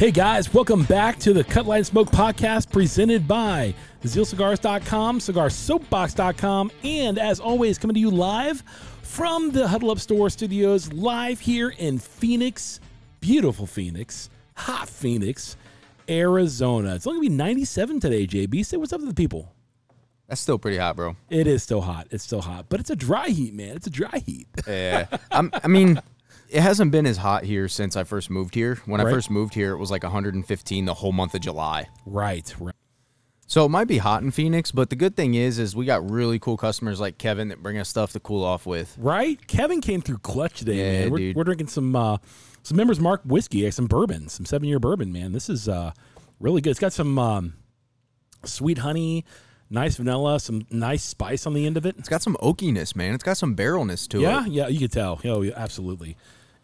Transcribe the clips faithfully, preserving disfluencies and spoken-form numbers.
Hey guys, welcome back to the Cut, Light, and Smoke podcast presented by Zeal Cigars dot com, Cigar Soapbox dot com, and as always, coming to you live from the Huddle Up Store Studios, live here in Phoenix, beautiful Phoenix, hot Phoenix, Arizona. It's only going to be ninety-seven today, J B. Say what's up to the people. That's still pretty hot, bro. It is still hot. It's still hot, but it's a dry heat, man. It's a dry heat. Yeah. I'm, I mean... It hasn't been as hot here since I first moved here. When right. I first moved here, it was like one hundred fifteen the whole month of July. Right, right. So it might be hot in Phoenix, but the good thing is, is we got really cool customers like Kevin that bring us stuff to cool off with. Right? Kevin came through clutch today, yeah, man. We're, we're drinking some uh, some Members Mark whiskey, some bourbon, some seven-year bourbon, man. This is uh, really good. It's got some um, sweet honey, nice vanilla, some nice spice on the end of it. It's got some oakiness, man. It's got some barrelness to yeah, it. Yeah, yeah, you can tell. Oh, yeah, absolutely.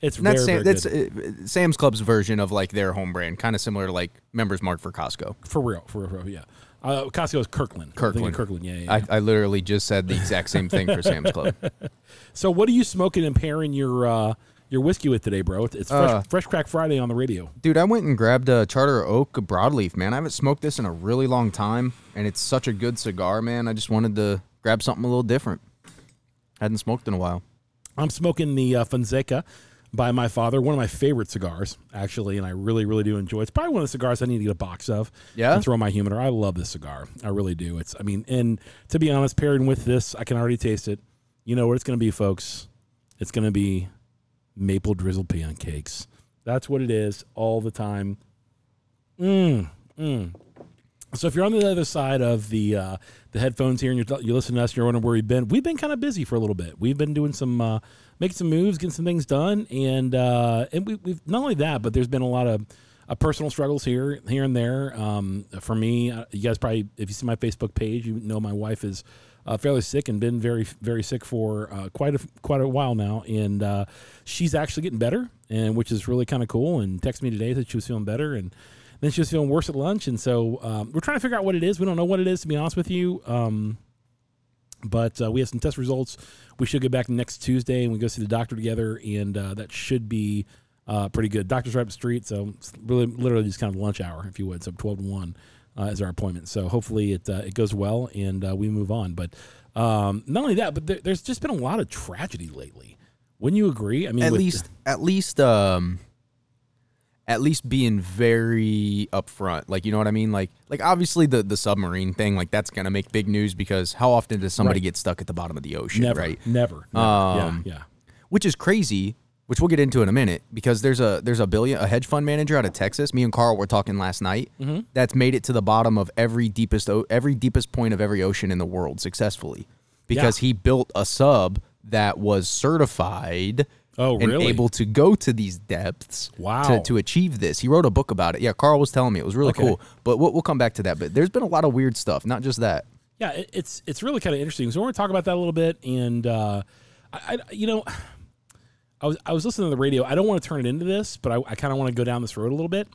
It's and very, Sam, very that's, good. That's uh, Sam's Club's version of, like, their home brand, kind of similar to, like, Members Mark for Costco. For real, for real, for real yeah. Uh, Costco's Kirkland. Kirkland. Kirkland, yeah, yeah. I, I literally just said the exact same thing for Sam's Club. So what are you smoking and pairing your uh, your whiskey with today, bro? It's Fresh, uh, Fresh Crack Friday on the radio. Dude, I went and grabbed a Charter Oak Broadleaf, man. I haven't smoked this in a really long time, and it's such a good cigar, man. I just wanted to grab something a little different. Hadn't smoked in a while. I'm smoking the uh, Fonseca by my father, one of my favorite cigars, actually, and I really, really do enjoy it. It's probably one of the cigars I need to get a box of yeah. and throw in my humidor. I love this cigar. I really do. It's, I mean, and to be honest, pairing with this, I can already taste it. You know what it's going to be, folks. It's going to be maple drizzled pecan cakes. That's what it is all the time. Mmm, mmm. So if you're on the other side of the uh, the headphones here and you're, you're listening to us, and you're wondering where we've been, we've been kind of busy for a little bit. We've been doing some, uh, making some moves, getting some things done, and uh, and we, we've not only that, but there's been a lot of uh, personal struggles here, here and there. Um, for me, you guys probably, if you see my Facebook page, you know my wife is uh, fairly sick and been very, very sick for uh, quite a quite a while now, and uh, she's actually getting better, and which is really kind of cool. And texted me today that she was feeling better, and then she was feeling worse at lunch, and so um, we're trying to figure out what it is. We don't know what it is, to be honest with you, um, but uh, we have some test results. We should get back next Tuesday, and we go see the doctor together, and uh, that should be uh, pretty good. Doctor's right up the street, so it's really, literally just kind of lunch hour, if you would, so twelve to one uh, is our appointment. So hopefully it uh, it goes well, and uh, we move on. But um, not only that, but there, there's just been a lot of tragedy lately. Wouldn't you agree? I mean, at with, least at least. Um... At least being very upfront. Like, you know what I mean? Like, like obviously the, the submarine thing, like, that's going to make big news because how often does somebody right. get stuck at the bottom of the ocean, never, right? Never, never. Um, yeah, yeah. Which is crazy, which we'll get into in a minute, because there's a there's a billion a hedge fund manager out of Texas, me and Carl were talking last night, mm-hmm. that's made it to the bottom of every deepest every deepest point of every ocean in the world successfully because yeah. he built a sub that was certified Oh, really? And able to go to these depths wow. to, to achieve this. He wrote a book about it. Yeah, Carl was telling me. It was really okay. cool. But we'll, we'll come back to that. But there's been a lot of weird stuff, not just that. Yeah, it, it's it's really kind of interesting. So we're going to talk about that a little bit. And, uh, I, I you know, I was I was listening to the radio. I don't want to turn it into this, but I, I kind of want to go down this road a little bit.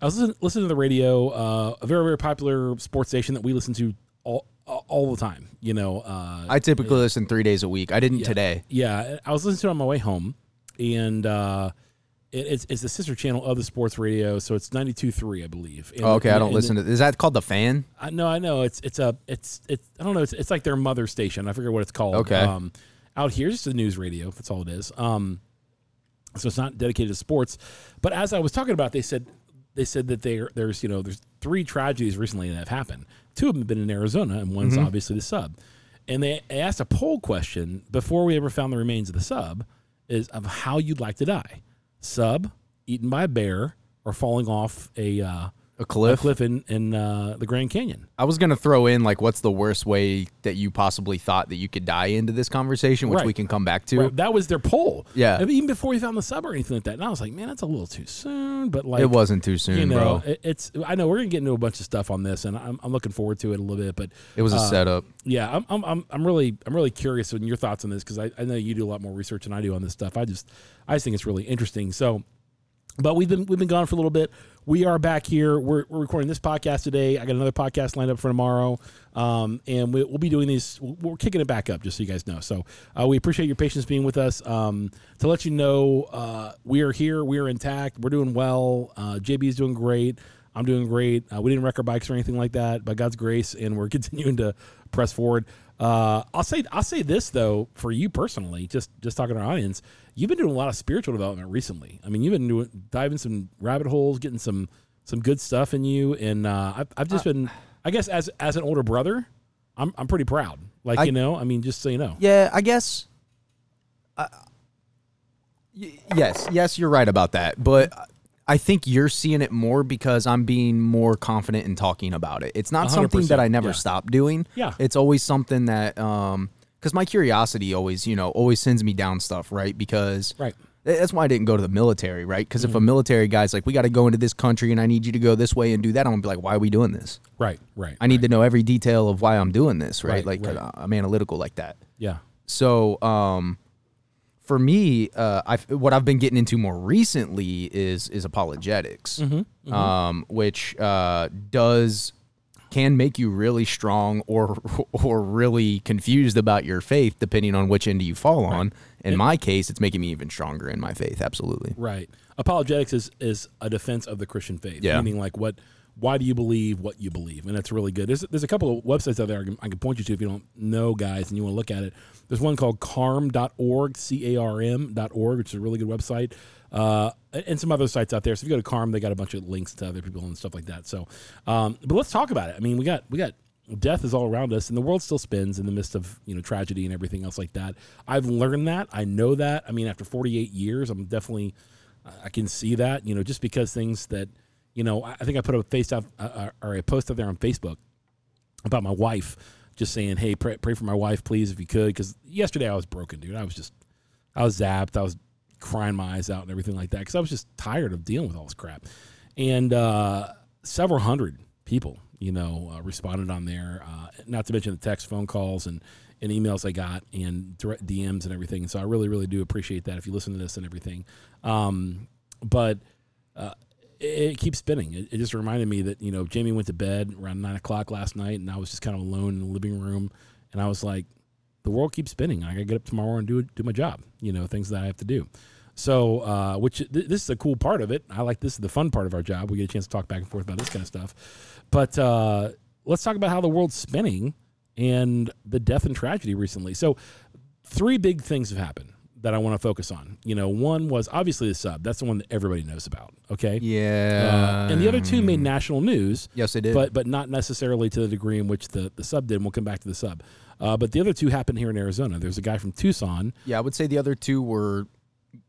I was listen, listening to the radio, uh, a very, very popular sports station that we listen to all all the time, you know. Uh, I typically it, listen three days a week. I didn't yeah, today. Yeah, I was listening to it on my way home, and uh, it, it's it's the sister channel of the sports radio, so it's ninety-two point three, I believe. And, oh, okay, and, I don't listen it, to. Is that called the Fan? I, no, I know it's it's a it's it's I don't know it's it's like their mother station. I forget what it's called. Okay, um, out here it's the news radio. That's all it is. Um, so it's not dedicated to sports. But as I was talking about, they said they said that there there's you know there's three tragedies recently that have happened. Two of them have been in Arizona, and one's mm-hmm. obviously the sub. And they asked a poll question before we ever found the remains of the sub is of how you'd like to die. Sub, eaten by a bear, or falling off a uh, a cliff a cliff in, in uh, the Grand Canyon. I was going to throw in, like, what's the worst way that you possibly thought that you could die into this conversation, which right. we can come back to. Right. That was their poll. Yeah. I mean, even before we found the sub or anything like that. And I was like, man, that's a little too soon. But like, it wasn't too soon, you know, bro. It, it's, I know we're going to get into a bunch of stuff on this, and I'm, I'm looking forward to it a little bit. But it was a uh, setup. Yeah, I'm, I'm I'm I'm really I'm really curious on your thoughts on this because I, I know you do a lot more research than I do on this stuff. I just I just think it's really interesting. So But we've been we've been gone for a little bit. We are back here. We're, we're recording this podcast today. I got another podcast lined up for tomorrow, um, and we, we'll be doing these. We're kicking it back up, just so you guys know. So uh, we appreciate your patience being with us. Um, to let you know, uh, we are here. We are intact. We're doing well. Uh, J B is doing great. I'm doing great. Uh, we didn't wreck our bikes or anything like that, by God's grace, and we're continuing to press forward. Uh, I'll say I'll say this though, for you personally, just just talking to our audience, you've been doing a lot of spiritual development recently. I mean, you've been doing diving some rabbit holes, getting some some good stuff in you, and uh, I've I've just uh, been, I guess, as as an older brother, I'm I'm pretty proud. Like I, you know, I mean, just so you know. Yeah, I guess. Uh, y- yes, yes, you're right about that, but. Uh, I think you're seeing it more because I'm being more confident in talking about it. It's not something that I never yeah. stop doing. Yeah. It's always something that, um, because my curiosity always, you know, always sends me down stuff, right? Because right. that's why I didn't go to the military, right? Because mm-hmm. if a military guy's like, we got to go into this country and I need you to go this way and do that, I'm going to be like, why are we doing this? Right, right. I need right. to know every detail of why I'm doing this, right? right like, right. I'm analytical like that. Yeah. So, um, for me, uh, I've, what I've been getting into more recently is is apologetics, mm-hmm, mm-hmm. Um, which uh, does can make you really strong or or really confused about your faith, depending on which end you fall right. on. In yeah. my case, it's making me even stronger in my faith. Absolutely, right. Apologetics is is a defense of the Christian faith, yeah. meaning like what. Why do you believe what you believe? And that's really good. There's there's a couple of websites out there I can, I can point you to if you don't know, guys, and you want to look at it. There's one called C A R M dot org, C A R M dot org, which is a really good website, uh, and some other sites out there. So if you go to C A R M, they got a bunch of links to other people and stuff like that. So, um, but let's talk about it. I mean, we got we got death is all around us, and the world still spins in the midst of you know tragedy and everything else like that. I've learned that. I know that. I mean, after forty-eight years, I'm definitely I can see that. You know, just because things that You know, I think I put a face out uh, or a post out there on Facebook about my wife, just saying, "Hey, pray, pray for my wife, please, if you could." Because yesterday I was broken, dude. I was just, I was zapped. I was crying my eyes out and everything like that because I was just tired of dealing with all this crap. And uh, several hundred people, you know, uh, responded on there. Uh, not to mention the text, phone calls, and and emails I got, and direct D Ms and everything. And so I really, really do appreciate that if you listen to this and everything. Um, but. Uh, It keeps spinning. It, it just reminded me that, you know, Jamie went to bed around nine o'clock last night and I was just kind of alone in the living room. And I was like, the world keeps spinning. I got to get up tomorrow and do do my job, you know, things that I have to do. So, uh, which th- this is a cool part of it. I like this is the fun part of our job. We get a chance to talk back and forth about this kind of stuff. But uh, let's talk about how the world's spinning and the death and tragedy recently. So three big things have happened that I want to focus on. You know, one was obviously the sub. That's the one that everybody knows about, okay? Yeah. Uh, and the other two made national news. Yes, they did. But but not necessarily to the degree in which the, the sub did, and we'll come back to the sub. Uh, but the other two happened here in Arizona. There's a guy from Tucson. Yeah, I would say the other two were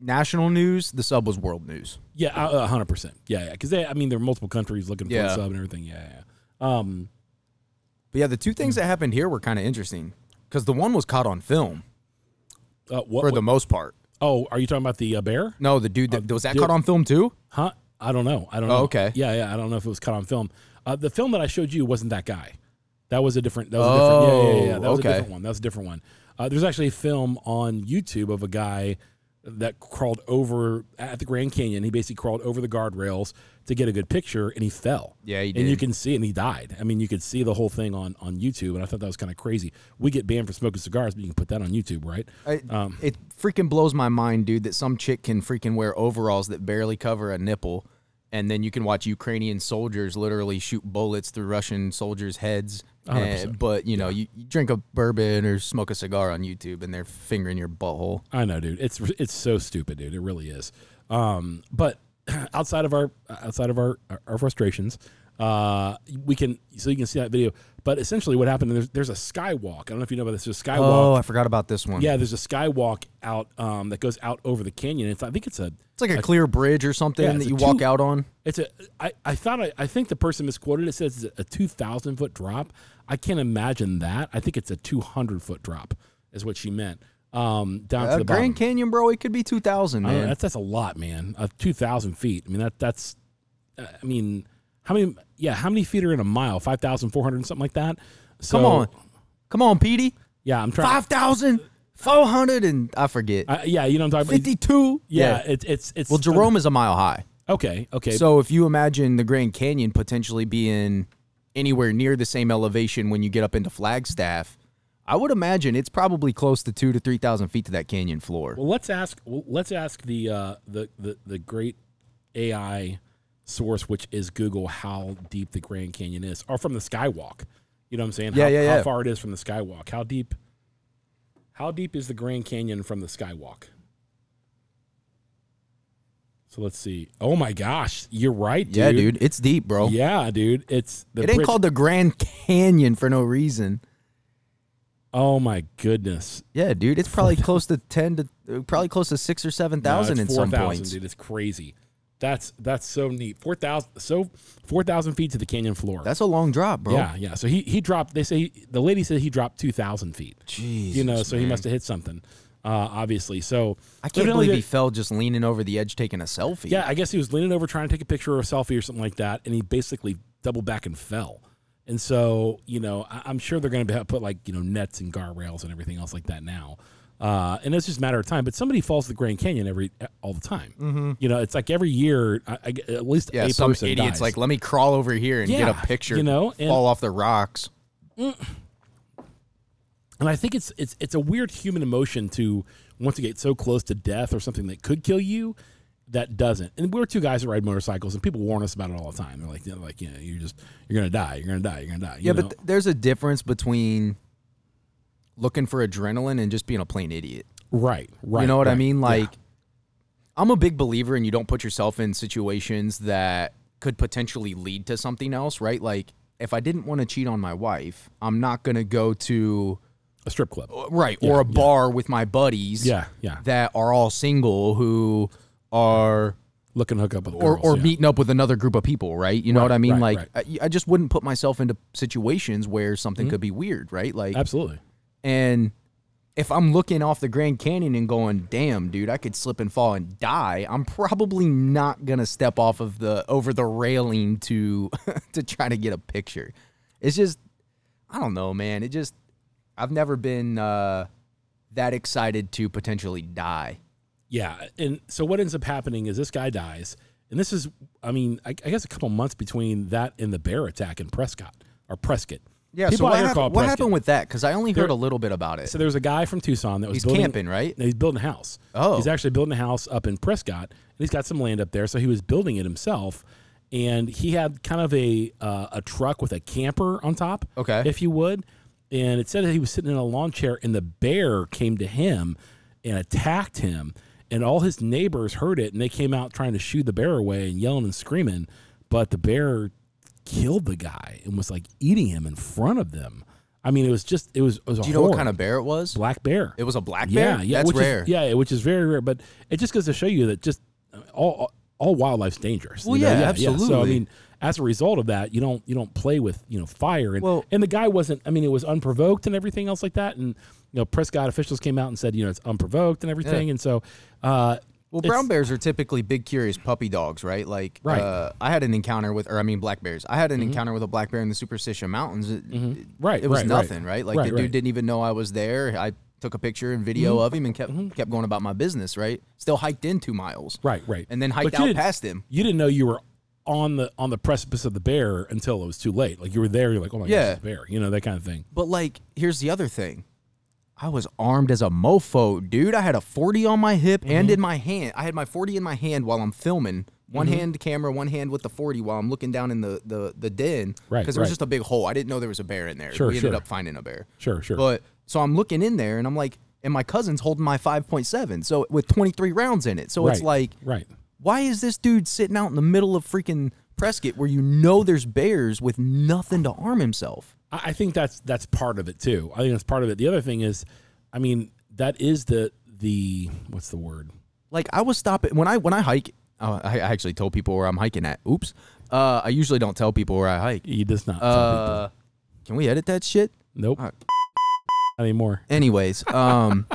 national news. The sub was world news. Yeah, uh, one hundred percent. Yeah, yeah. Because, I mean, there are multiple countries looking for yeah. the sub and everything. Yeah, yeah. Um, but, yeah, the two things mm-hmm. that happened here were kind of interesting because the one was caught on film. Uh, what, for what? The most part. Oh, are you talking about the uh, bear? No, the dude. That, uh, was that dude, caught on film too? Huh? I don't know. I don't know. Oh, okay. Yeah, yeah. I don't know if it was caught on film. Uh, the film that I showed you wasn't that guy. That was a different. That was oh, a different. Yeah, yeah, yeah. That was okay. a different one. That was a different one. Uh, there's actually a film on YouTube of a guy that crawled over at the Grand Canyon. He basically crawled over the guardrails to get a good picture, and he fell. Yeah, he did. And you can see it, and he died. I mean, you could see the whole thing on, on YouTube, and I thought that was kind of crazy. We get banned for smoking cigars, but you can put that on YouTube, right? I, um, it freaking blows my mind, dude, that some chick can freaking wear overalls that barely cover a nipple, and then you can watch Ukrainian soldiers literally shoot bullets through Russian soldiers' heads. And, but, you know, yeah. you, you drink a bourbon or smoke a cigar on YouTube and they're fingering your butthole. I know, dude. It's it's so stupid, dude. It really is. Um, but outside of our outside of our, our frustrations, uh, we can so you can see that video. But essentially what happened, there's, there's a skywalk. I don't know if you know about this. There's a skywalk. Oh, I forgot about this one. Yeah, there's a skywalk out um, that goes out over the canyon. It's, I think it's a... It's like a, a clear bridge or something yeah, that you two, walk out on. It's a. I, I thought I, I think the person misquoted it. It says it's a two thousand foot drop. I can't imagine that. I think it's a two hundred foot drop is what she meant. Um, down uh, to the Grand bottom. Canyon, bro. It could be two thousand. Man, I mean, that's that's a lot, man. Of uh, two thousand feet. I mean that that's. Uh, I mean, how many? Yeah, how many feet are in a mile? five thousand four hundred, something like that. So, come on, come on, Petey. Yeah, I'm trying. five thousand. Four hundred and I forget. Uh, yeah, you know what I'm talking about. Fifty-two. Yeah, yeah. It, it's it's. Well, Jerome um, is a mile high. Okay, okay. So if you imagine the Grand Canyon potentially being anywhere near the same elevation when you get up into Flagstaff, I would imagine it's probably close to two to three thousand feet to that canyon floor. Well, let's ask. Let's ask the uh, the, the the great A I source, which is Google, how deep the Grand Canyon is, or from the Skywalk. You know what I'm saying? Yeah, how, yeah, yeah. How far it is from the Skywalk? How deep? How deep is the Grand Canyon from the Skywalk? So let's see. Oh my gosh, you're right, dude. Yeah, dude, it's deep, bro. Yeah, dude, it's the it ain't bridge. Called the Grand Canyon for no reason. Oh my goodness! Yeah, dude, it's probably close to ten to probably close to six or seven thousand no, in some points. Dude, it's crazy. That's that's so neat. Four thousand, so four thousand feet to the canyon floor. That's a long drop, bro. Yeah, yeah. So he he dropped. They say he, the lady said he dropped two thousand feet. Jeez, you know, so man. He must have hit something. Uh, obviously, so I can't believe he fell just leaning over the edge taking a selfie. Yeah, I guess he was leaning over trying to take a picture or a selfie or something like that, and he basically doubled back and fell. And so, you know, I'm sure they're going to put, like, you know, nets and guardrails and everything else like that now. Uh, and it's just a matter of time. But somebody falls to the Grand Canyon every all the time. Mm-hmm. You know, it's like every year, I, I, at least yeah, a some person idiot's dies. Like, let me crawl over here and yeah, get a picture, you know, and fall off the rocks. And I think it's it's it's a weird human emotion to want to get so close to death or something that could kill you. That doesn't. And we're two guys that ride motorcycles, and people warn us about it all the time. They're like, they're like, you know, you're just, you're going to die. You're going to die. You're going to die. You yeah, know? But th- there's a difference between looking for adrenaline and just being a plain idiot. Right, right. You know what right. I mean? Like, yeah. I'm a big believer in you don't put yourself in situations that could potentially lead to something else, right? Like, if I didn't want to cheat on my wife, I'm not going to go to a strip club. Right, yeah, or a yeah. bar with my buddies yeah, yeah. that are all single who are looking to hook up with girls, or, or yeah. meeting up with another group of people, right? You know right, what I mean? Right, like, right. I, I just wouldn't put myself into situations where something mm-hmm. could be weird, right? Like, absolutely. And if I'm looking off the Grand Canyon and going, damn, dude, I could slip and fall and die, I'm probably not going to step off of the, over the railing to, to try to get a picture. It's just, I don't know, man. It just, I've never been uh, that excited to potentially die. Yeah, and so what ends up happening is this guy dies, and this is, I mean, I, I guess a couple months between that and the bear attack in Prescott, or Prescott. Yeah, people so what, happened, what happened with that? Because I only heard there, a little bit about it. So there was a guy from Tucson that was he's building, camping, right? He's building a house. Oh. He's actually building a house up in Prescott, and he's got some land up there, so he was building it himself, and he had kind of a uh, a truck with a camper on top, okay, if you would, and it said that he was sitting in a lawn chair, and the bear came to him and attacked him. And all his neighbors heard it, and they came out trying to shoo the bear away and yelling and screaming. But the bear killed the guy and was, like, eating him in front of them. I mean, it was just, it was, it was a Do you know horror. What kind of bear it was? Black bear. It was a black yeah, bear? Yeah. That's rare. Is, yeah, which is very rare. But it just goes to show you that just all all wildlife's dangerous. Well, you know? yeah, yeah, absolutely. Yeah. So, I mean, as a result of that, you don't you don't play with, you know, fire. And, well, and the guy wasn't, I mean, it was unprovoked and everything else like that. And, you know, Prescott officials came out and said, you know, it's unprovoked and everything. Yeah. And so, uh, well, brown bears are typically big, curious puppy dogs, right? Like, right. Uh, I had an encounter with, or I mean, black bears. I had an mm-hmm. encounter with a black bear in the Superstition Mountains. It, mm-hmm. Right. It was right, nothing, right? right? Like, right, the dude right. didn't even know I was there. I took a picture and video mm-hmm. of him and kept mm-hmm. kept going about my business, right? Still hiked in two miles. Right, right. And then hiked but out past him. You didn't know you were on the on the precipice of the bear until it was too late. Like, you were there, you're like, oh my yeah. gosh, it's a bear, you know, that kind of thing. But, like, here's the other thing. I was armed as a mofo, dude. I had a forty on my hip mm-hmm. and in my hand. I had my forty in my hand while I'm filming. One mm-hmm. hand camera, one hand with the forty while I'm looking down in the, the, the den. Right, because there right. was just a big hole. I didn't know there was a bear in there. Sure, we sure. ended up finding a bear. Sure, sure. But so I'm looking in there, and I'm like, and my cousin's holding my five point seven, so with twenty-three rounds in it. So right, it's like, right. why is this dude sitting out in the middle of freaking Prescott where you know there's bears with nothing to arm himself? I think that's that's part of it too. I think that's part of it. The other thing is, I mean, that is the the what's the word? Like, I was stopping when I when I hike. Uh, I actually told people where I'm hiking at. Oops. Uh, I usually don't tell people where I hike. You does not. Uh, tell can we edit that shit? Nope. Right. Not anymore. Anyways, um,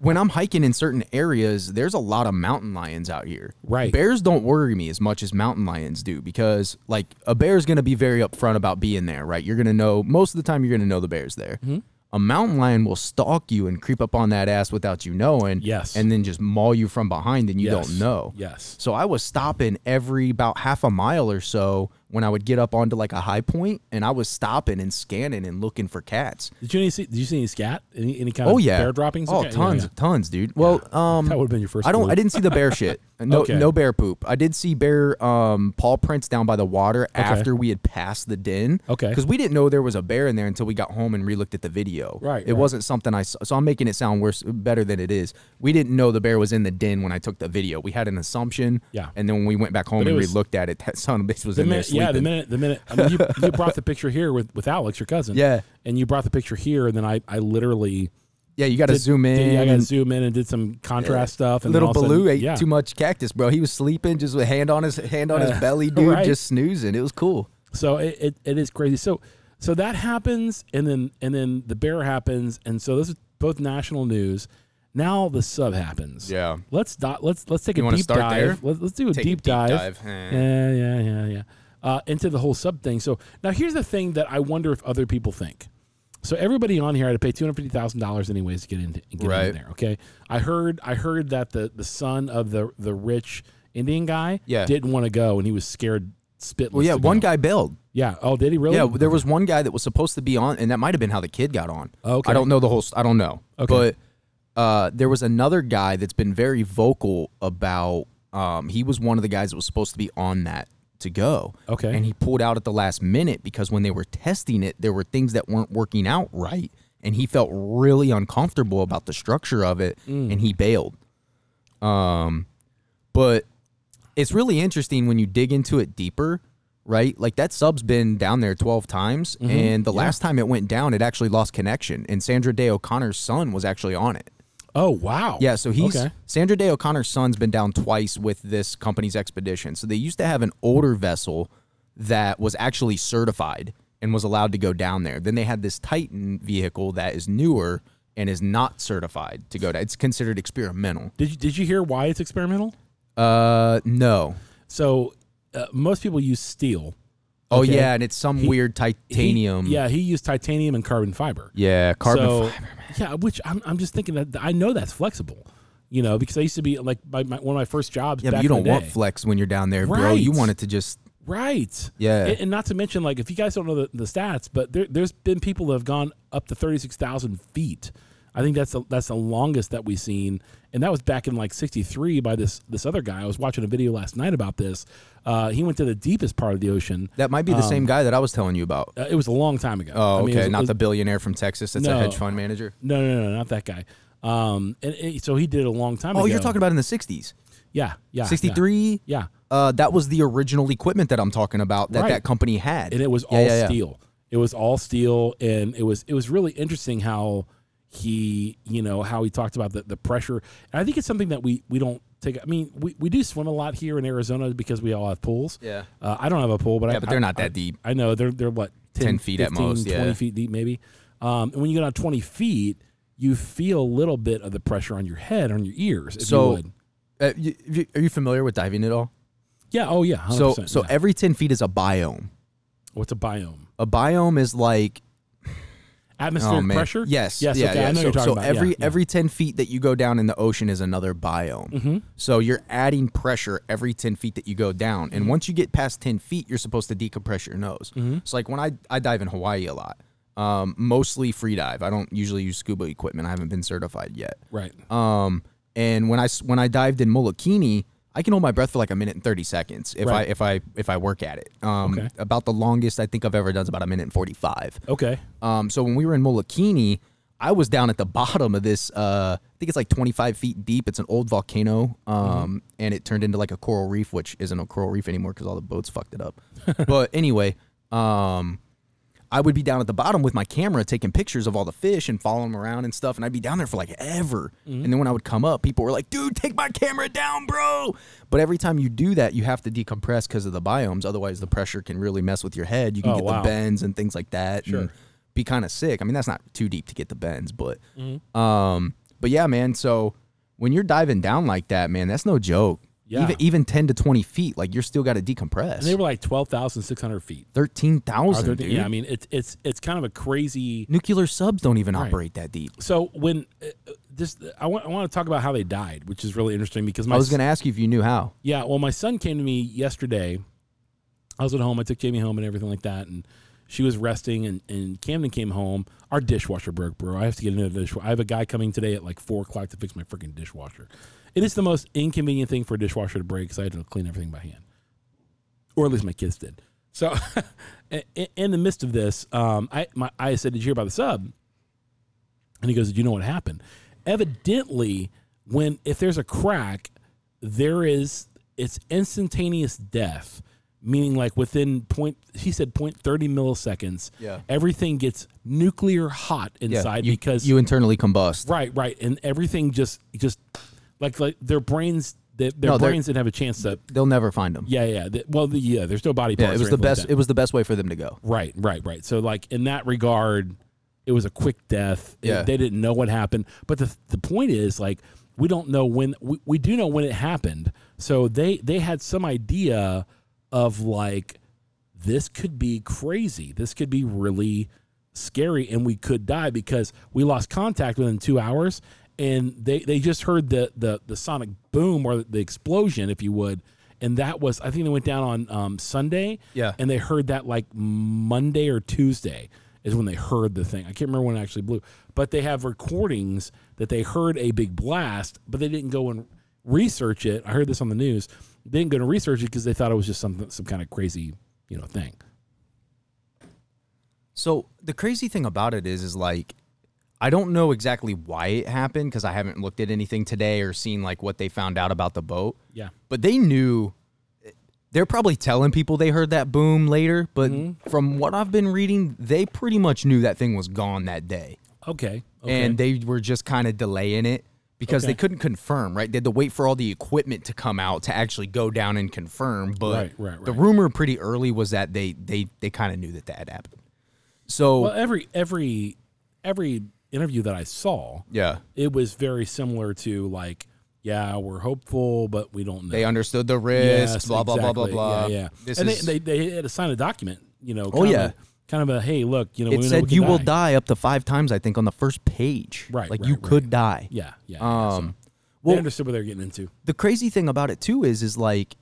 when I'm hiking in certain areas, there's a lot of mountain lions out here. Right. Bears don't worry me as much as mountain lions do because, like, a bear's going to be very upfront about being there, right? You're going to know, most of the time, you're going to know the bear's there. Mm-hmm. a mountain lion will stalk you and creep up on that ass without you knowing. Yes. And then just maul you from behind and you yes. don't know. Yes. So I was stopping every about half a mile or so when I would get up onto like a high point, and I was stopping and scanning and looking for cats. Did you any see, did you see any scat? Any, any kind oh, of yeah. bear droppings? Oh, okay. tons, yeah, yeah. tons, dude. Well, yeah. um, that would have been your first I don't. Loop. I didn't see the bear shit. No, okay. no bear poop. I did see bear um, paw prints down by the water okay. after we had passed the den. Okay. Because we didn't know there was a bear in there until we got home and relooked at the video. Right. It right. wasn't something I saw. So I'm making it sound worse, better than it is. We didn't know the bear was in the den when I took the video. We had an assumption. Yeah. And then when we went back home but and was, relooked at it, that son of a bitch was in minute, there. Yeah. Yeah, the minute, the minute, I mean, you, you brought the picture here with, with Alex, your cousin. Yeah. And you brought the picture here, and then I, I literally. Yeah, you got to zoom in. Did, yeah, I got to zoom in and did some contrast yeah. stuff. And Little Baloo sudden, ate yeah. too much cactus, bro. He was sleeping just with hand on his hand on his uh, belly, dude, right. just snoozing. It was cool. So it, it, it is crazy. So so that happens, and then and then the bear happens, and so this is both national news. Now the sub happens. Yeah. Let's do, let's let's take you a deep start dive. There? Let's, let's do a take deep, a deep dive. dive. Yeah, yeah, yeah, yeah. Uh, into the whole sub thing. So now here's the thing that I wonder if other people think. So everybody on here had to pay two hundred fifty thousand dollars anyways to get into get right. in there. Okay, I heard I heard that the the son of the the rich Indian guy yeah. didn't want to go, and he was scared spitless. Well, yeah, one guy bailed. Yeah. Oh, did he really? Yeah. There was one guy that was supposed to be on, and that might have been how the kid got on. Okay. I don't know the whole. I don't know. Okay. But uh, there was another guy that's been very vocal about. Um, he was one of the guys that was supposed to be on that. To go. Okay. And he pulled out at the last minute because when they were testing it, there were things that weren't working out right. And he felt really uncomfortable about the structure of it mm. and he bailed. Um, but it's really interesting when you dig into it deeper, right? Like that sub's been down there twelve times mm-hmm. and the yeah. last time it went down, it actually lost connection. And Sandra Day O'Connor's son was actually on it. Oh, wow. Yeah, so he's okay. Sandra Day O'Connor's son's been down twice with this company's expedition. So they used to have an older vessel that was actually certified and was allowed to go down there. Then they had this Titan vehicle that is newer and is not certified to go down. It's considered experimental. Did you, did you hear why it's experimental? Uh, no. So uh, most people use steel. Oh, okay. yeah, and it's some he, weird titanium. He, yeah, he used titanium and carbon fiber. Yeah, carbon so, fiber, man. Yeah, which I'm, I'm just thinking that I know that's flexible, you know, because I used to be like my, my, one of my first jobs yeah, back in the day. Yeah, but you don't want flex when you're down there, right. bro. You want it to just. Right. Yeah. And, and not to mention, like, if you guys don't know the, the stats, but there, there's been people that have gone up to thirty-six thousand feet. I think that's the, that's the longest that we've seen, and that was back in like sixty-three by this this other guy. I was watching a video last night about this. Uh, he went to the deepest part of the ocean. That might be the um, same guy that I was telling you about. Uh, it was a long time ago. Oh, okay, I mean, it was, not it was, the billionaire from Texas that's no, a hedge fund manager? No, no, no, no not that guy. Um, and it, so he did it a long time oh, ago. Oh, you're talking about in the sixties? Yeah, yeah. sixty-three? Yeah. yeah. Uh, that was the original equipment that I'm talking about that right. that company had. And it was all yeah, yeah, yeah. steel. It was all steel, and it was it was really interesting how... He, you know, how he talked about the, the pressure. And I think it's something that we, we don't take. I mean, we, we do swim a lot here in Arizona because we all have pools. Yeah. Uh, I don't have a pool, but yeah, I, but they're I, not that I, deep. I know they're they're what ten, ten feet fifteen, at most, yeah. twenty feet deep maybe. Um, and when you go down twenty feet, you feel a little bit of the pressure on your head, on your ears. If so, you would. Uh, you, are you familiar with diving at all? Yeah. Oh yeah. one hundred percent, so so yeah. every ten feet is a biome. What's a biome? A biome is like. Atmospheric oh, pressure? Yes. Yes. Yeah, okay. yeah. I know so, you're talking so about. every yeah, yeah. every ten feet that you go down in the ocean is another biome. Mm-hmm. So you're adding pressure every ten feet that you go down, and once you get past ten feet, you're supposed to decompress your nose. Mm-hmm. So like when I, I dive in Hawaii a lot, um, mostly free dive. I don't usually use scuba equipment. I haven't been certified yet. Right. Um, and when I when I dived in Molokini, I can hold my breath for like a minute and thirty seconds if right. I if I if I work at it. Um, okay. About the longest I think I've ever done is about a minute and forty-five. Okay. Um, so when we were in Molokini, I was down at the bottom of this. Uh, I think it's like twenty-five feet deep. It's an old volcano, um, mm-hmm. and it turned into like a coral reef, which isn't a coral reef anymore because all the boats fucked it up. But anyway, um, I would be down at the bottom with my camera taking pictures of all the fish and following them around and stuff. And I'd be down there for like ever. Mm-hmm. And then when I would come up, people were like, dude, take my camera down, bro. But every time you do that, you have to decompress because of the biomes. Otherwise, the pressure can really mess with your head. You can oh, get wow. the bends and things like that sure. and be kind of sick. I mean, that's not too deep to get the bends. But, mm-hmm. um, but yeah, man. So when you're diving down like that, man, that's no joke. Yeah. Even, even ten to twenty feet, like, you're still got to decompress. And they were like twelve thousand six hundred feet. thirteen thousand, dude. Yeah, I mean, it's it's it's kind of a crazy... Nuclear subs don't even right. operate that deep. So when... Uh, this I want, I want to talk about how they died, which is really interesting because... My I was going to ask you if you knew how. Yeah, well, my son came to me yesterday. I was at home. I took Jamie home and everything like that, and she was resting, and, and Camden came home. Our dishwasher broke, bro. I have to get another dishwasher. I have a guy coming today at like four o'clock to fix my freaking dishwasher. It is the most inconvenient thing for a dishwasher to break because I had to clean everything by hand. Or at least my kids did. So in the midst of this, um, I, my, I said, did you hear about the sub? And he goes, did you know what happened? Evidently, when if there's a crack, there is it's instantaneous death, meaning like within point, he said point thirty milliseconds, yeah. everything gets nuclear hot inside yeah, you, because you internally combust. Right, right. And everything just just... Like, like their brains, their, their no, brains didn't have a chance to. They'll never find them. Yeah, yeah. The, well, the, yeah. There's no body parts. Yeah, it was the best. Like it was the best way for them to go. Right, right, right. So, like in that regard, it was a quick death. Yeah. It, they didn't know what happened. But the the point is, like, we don't know when. We, we do know when it happened. So they they had some idea of like, this could be crazy. This could be really scary, and we could die because we lost contact within two hours. And they, they just heard the, the, the sonic boom or the explosion, if you would. And that was, I think they went down on um, Sunday. Yeah. And they heard that like Monday or Tuesday is when they heard the thing. I can't remember when it actually blew. But they have recordings that they heard a big blast, but they didn't go and research it. I heard this on the news. They didn't go to research it because they thought it was just some, some kind of crazy, you know, thing. So the crazy thing about it is, is like, I don't know exactly why it happened because I haven't looked at anything today or seen like what they found out about the boat. Yeah. But they knew, they're probably telling people they heard that boom later. But mm-hmm. from what I've been reading, they pretty much knew that thing was gone that day. Okay. okay. And they were just kind of delaying it because okay. they couldn't confirm, right? They had to wait for all the equipment to come out to actually go down and confirm. But right, right, right. the rumor pretty early was that they they, they kind of knew that that had happened. So well, every every every. interview that I saw, yeah, it was very similar to like, yeah, we're hopeful, but we don't know. They understood the risk, yes, blah, exactly. blah, blah, blah, blah. Yeah, yeah. This and is... they, they, they had to sign a document, you know. Oh, yeah. Of, kind of a, hey, look, you know. It we said know we you die. will die up to five times, I think, on the first page. Right, Like, right, you right. could die. Yeah, yeah. yeah. Um, so well, they understood what they were getting into. The crazy thing about it, too, is, is like,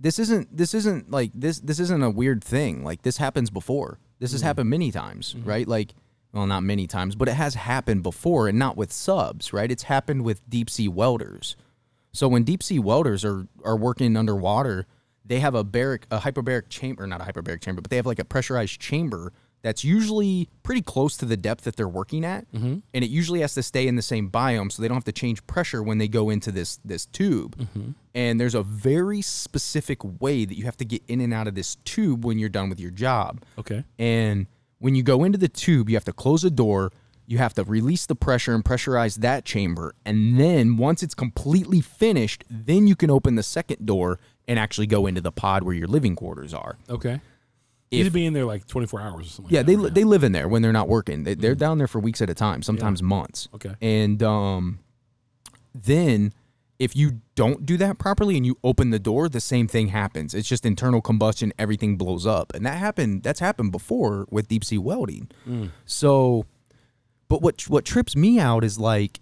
this isn't, this isn't, like, this, this isn't a weird thing. Like, this happens before. This mm-hmm. has happened many times, mm-hmm. right? Like, well, not many times, but it has happened before, and not with subs, right? It's happened with deep-sea welders. So when deep-sea welders are, are working underwater, they have a baric, a hyperbaric chamber, not a hyperbaric chamber, but they have like a pressurized chamber that's usually pretty close to the depth that they're working at, mm-hmm. and it usually has to stay in the same biome so they don't have to change pressure when they go into this, this tube. Mm-hmm. And there's a very specific way that you have to get in and out of this tube when you're done with your job. Okay. And... when you go into the tube, you have to close a door, you have to release the pressure and pressurize that chamber, and then once it's completely finished, then you can open the second door and actually go into the pod where your living quarters are. Okay. If, You'd be in there like twenty-four hours or something. Yeah, like that they right they now. live in there when they're not working. They, they're mm-hmm. down there for weeks at a time, sometimes yeah. months. Okay. And um, then if you don't do that properly and you open the door, the same thing happens. It's just internal combustion. Everything blows up. And that happened. That's happened before with deep sea welding. Mm. So, but what what trips me out is like,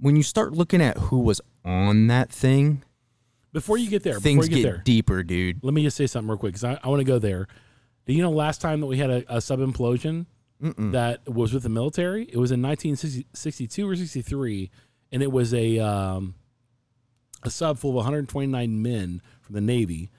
when you start looking at who was on that thing. Before you get there. Things before you get, get there, deeper, dude. Let me just say something real quick because I, I want to go there. Do you know last time that we had a, a sub implosion Mm-mm. that was with the military? It was in nineteen sixty-two or sixty-three. And it was a um, a sub full of one hundred twenty-nine men from the Navy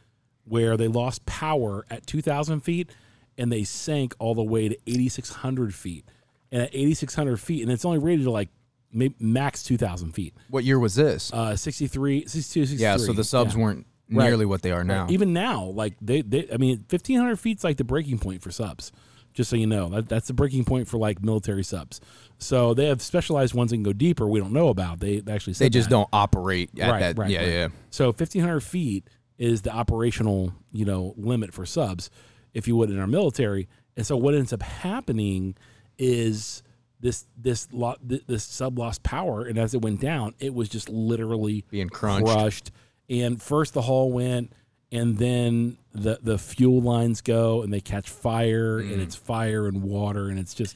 where they lost power at two thousand feet and they sank all the way to eighty-six hundred feet. And at eighty-six hundred feet, and it's only rated to like maybe max two thousand feet. What year was this? Uh, sixty-three, sixty-two, sixty-three. Yeah, so the subs yeah. weren't nearly right. what they are now. Right. Even now, like they, they I mean, fifteen hundred feet's like the breaking point for subs. Just so you know, that, that's the breaking point for like military subs. So they have specialized ones that can go deeper. We don't know about. They actually said they just that. don't operate at right, that. Right, yeah, right. yeah. So fifteen hundred feet is the operational, you know, limit for subs, if you would, in our military. And so what ends up happening is this this lo- this sub lost power, and as it went down, it was just literally being crunched. crushed. And first the hull went, and then the the fuel lines go, and they catch fire, mm. and it's fire and water, and it's just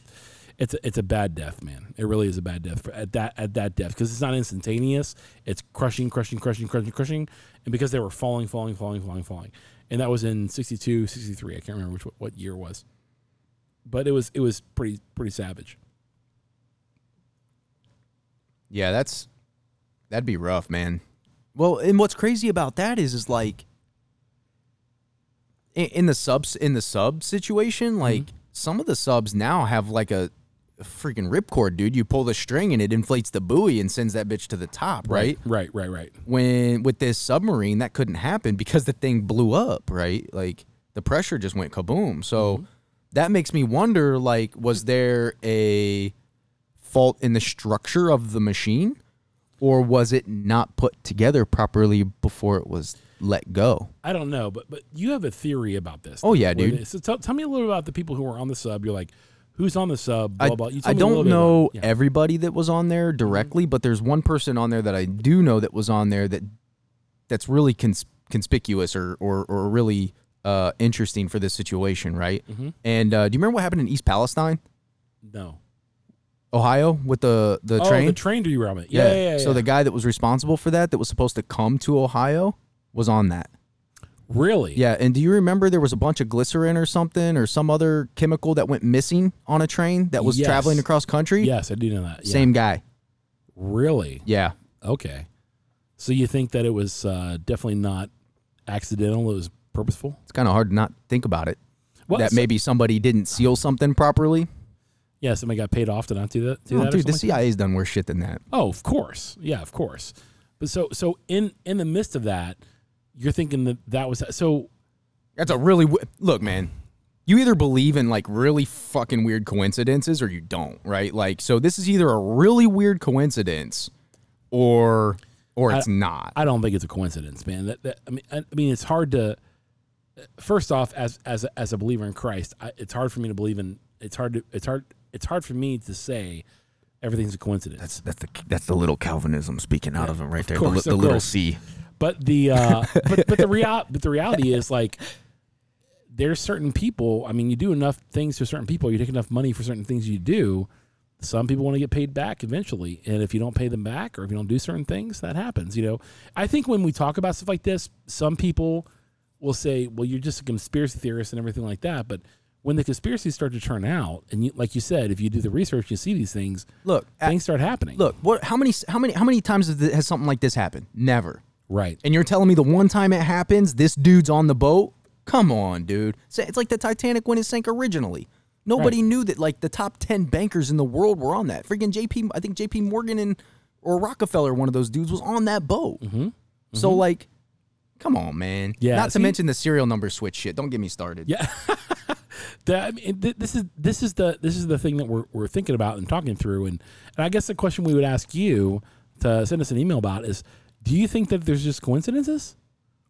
it's a, it's a bad death, man. It really is a bad death for, at that at that depth, because it's not instantaneous. It's crushing, crushing, crushing, crushing, crushing, and because they were falling, falling, falling, falling, falling, and that was in sixty-two, sixty-three I can't remember which what year it was, but it was it was pretty pretty savage. Yeah, that's that'd be rough, man. Well, and what's crazy about that is, is like in, in the subs in the sub situation, like mm-hmm. some of the subs now have like a, a freaking ripcord, dude. You pull the string and it inflates the buoy and sends that bitch to the top, right? Right, right, right. right. When with this submarine, that couldn't happen because the thing blew up, right? Like the pressure just went kaboom. So mm-hmm. that makes me wonder, like, was there a fault in the structure of the machine, or was it not put together properly before it was let go? I don't know, but but you have a theory about this. Oh yeah, dude. It, so tell, tell me a little about the people who were on the sub. You're like, who's on the sub? Blah, I, blah. You tell I me don't a little know bit about, yeah. everybody that was on there directly, mm-hmm. but there's one person on there that I do know that was on there that that's really cons- conspicuous or or or really uh, interesting for this situation, right? Mm-hmm. And uh, do you remember what happened in East Palestine? No. Ohio with the, the oh, train? Oh, the train derailment. Yeah, yeah, yeah, yeah. So yeah. the guy that was responsible for that, that was supposed to come to Ohio, was on that. Really? Yeah, and do you remember there was a bunch of glycerin or something or some other chemical that went missing on a train that was yes. traveling across country? Yes, I do know that. Yeah. Same guy. Really? Yeah. Okay. So you think that it was uh, definitely not accidental, it was purposeful? It's kind of hard to not think about it. Well, that so- maybe somebody didn't seal something properly. Yeah, somebody got paid off to not do that. Do no, that dude, the C I A's done worse shit than that. Oh, of course. Yeah, of course. But so, so in in the midst of that, you're thinking that that was so. That's a really w- look, man. You either believe in like really fucking weird coincidences or you don't, right? Like, so this is either a really weird coincidence, or or it's I, not. I don't think it's a coincidence, man. That, that I mean, I, I mean, it's hard to. First off, as as a, as a believer in Christ, I, it's hard for me to believe in. It's hard to. It's hard. It's hard for me to say everything's a coincidence. That's that's the that's the little Calvinism speaking out yeah, of him right there. Course, the, the little C. But the uh, but but the real but the reality is like there's certain people. I mean, you do enough things for certain people. You take enough money for certain things you do. Some people want to get paid back eventually, and if you don't pay them back or if you don't do certain things, that happens. You know, I think when we talk about stuff like this, some people will say, "Well, you're just a conspiracy theorist and everything like that," but when the conspiracies start to turn out, and you, like you said, if you do the research, you see these things. Look, things start happening. Look, what? How many? How many? How many times has, this, has something like this happened? Never. Right. And you're telling me the one time it happens, this dude's on the boat. Come on, dude. It's like the Titanic when it sank originally. Nobody right. knew that like the top ten bankers in the world were on that. Freaking J P, I think J P Morgan and or Rockefeller, one of those dudes, was on that boat. Mm-hmm. Mm-hmm. So like, come on, man. Yeah. Not see? to mention the serial number switch shit. Don't get me started. Yeah. That, I mean, th- this is this is the this is the thing that we're we're thinking about and talking through, and, and I guess the question we would ask you to send us an email about is: do you think that there's just coincidences,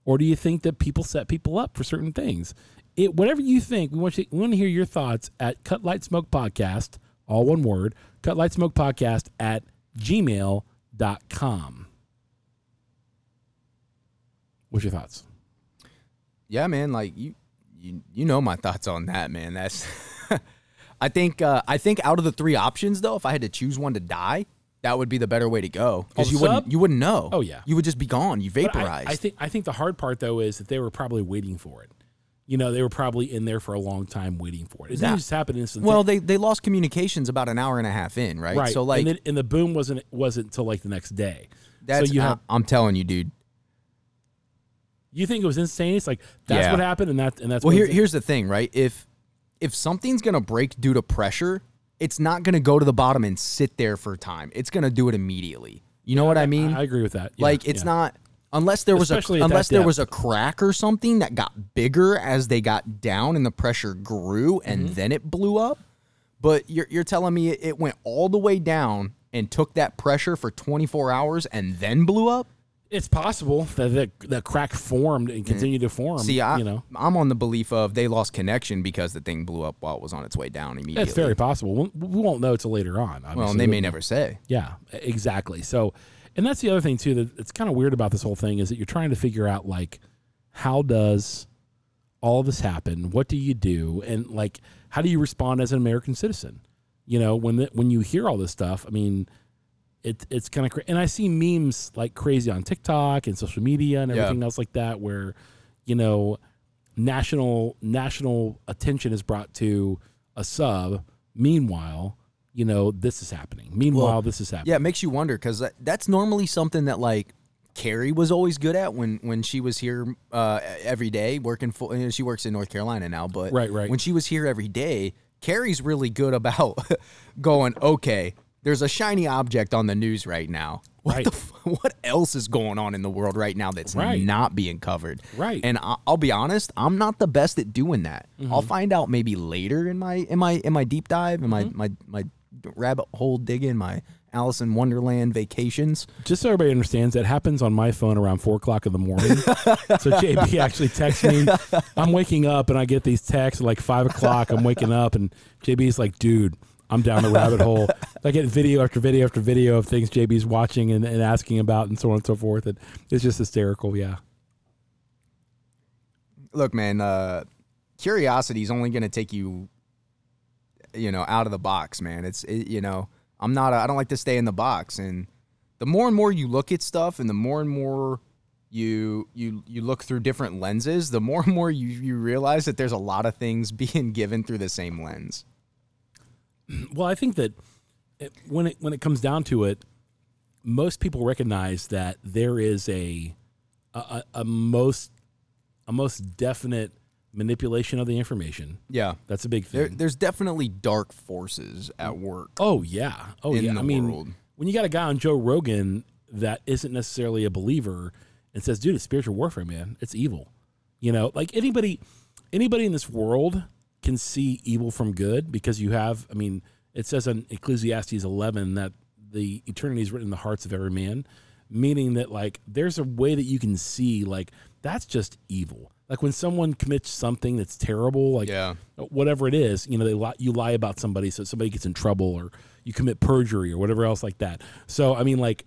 or do you think that people set people up for certain things? It whatever you think, we want you, we want to hear your thoughts at Cut Light Smoke Podcast, all one word, Cut Light Smoke Podcast at gmail dot com. What's your thoughts? Yeah, man, like you. You, you know my thoughts on that, man. That's I think uh, I think out of the three options though, if I had to choose one to die, that would be the better way to go because oh, you sub? wouldn't you wouldn't know. Oh yeah, you would just be gone. You vaporized. I, I think I think the hard part though is that they were probably waiting for it. You know, they were probably in there for a long time waiting for it. It yeah. just happened instantly. Well, they they lost communications about an hour and a half in, right? Right. So like, and, then, and the boom wasn't wasn't until like the next day. That's so you I, have, I'm telling you, dude. You think it was instantaneous? Like that's yeah. what happened, and that and that's. Well, here, here's the thing, right? If if something's gonna break due to pressure, it's not gonna go to the bottom and sit there for time. It's gonna do it immediately. You yeah, know what I, I mean? I agree with that. Yeah, like it's yeah. not unless there was Especially a unless there was a crack or something that got bigger as they got down and the pressure grew and mm-hmm. then it blew up. But you're you're telling me it went all the way down and took that pressure for twenty-four hours and then blew up? It's possible that the, the crack formed and continued mm. to form. See, I, you know. I'm on the belief of they lost connection because the thing blew up while it was on its way down immediately. It's very possible. We'll, we won't know until later on. Obviously. Well, and they may never say. Yeah, exactly. So, and that's the other thing, too, that it's kind of weird about this whole thing is that you're trying to figure out, like, how does all this happen? What do you do? And, like, how do you respond as an American citizen? You know, when the, when you hear all this stuff, I mean... It, it's kind of crazy. And I see memes like crazy on TikTok and social media and everything yeah. else like that where, you know, national national attention is brought to a sub. Meanwhile, you know, this is happening. Meanwhile, well, this is happening. Yeah, it makes you wonder because that, that's normally something that, like, Carrie was always good at when, when she was here uh, every day working full. You know, she works in North Carolina now, but right, right. when she was here every day, Carrie's really good about going, okay, there's a shiny object on the news right now. What right. the f- what else is going on in the world right now that's right. not being covered? Right. And I- I'll be honest, I'm not the best at doing that. Mm-hmm. I'll find out maybe later in my in my in my deep dive, in mm-hmm. my my my rabbit hole digging, my Alice in Wonderland vacations. Just so everybody understands, that happens on my phone around four o'clock in the morning. So J P actually texts me. I'm waking up and I get these texts at like five o'clock. I'm waking up and J B's like, dude, I'm down the rabbit hole. I get video after video after video of things J B's watching and, and asking about and so on and so forth. And it's just hysterical, yeah. Look, man, uh, curiosity is only going to take you, you know, out of the box, man. It's, it, you know, I'm not, a, I don't like to stay in the box. And the more and more you look at stuff and the more and more you you you look through different lenses, the more and more you, you realize that there's a lot of things being given through the same lens. Well, I think that it, when it when it comes down to it, most people recognize that there is a a, a most a most definite manipulation of the information. Yeah, that's a big thing. There, there's definitely dark forces at work. Oh yeah, oh in yeah. The I mean, world. When you got a guy on Joe Rogan that isn't necessarily a believer and says, "Dude, it's spiritual warfare, man. It's evil," you know, like anybody anybody in this world can see evil from good because you have, I mean, it says in Ecclesiastes eleven that the eternity is written in the hearts of every man, meaning that, like, there's a way that you can see, like, that's just evil. Like, when someone commits something that's terrible, like, yeah. whatever it is, you know, they lie, you lie about somebody so somebody gets in trouble, or you commit perjury or whatever else like that. So, I mean, like,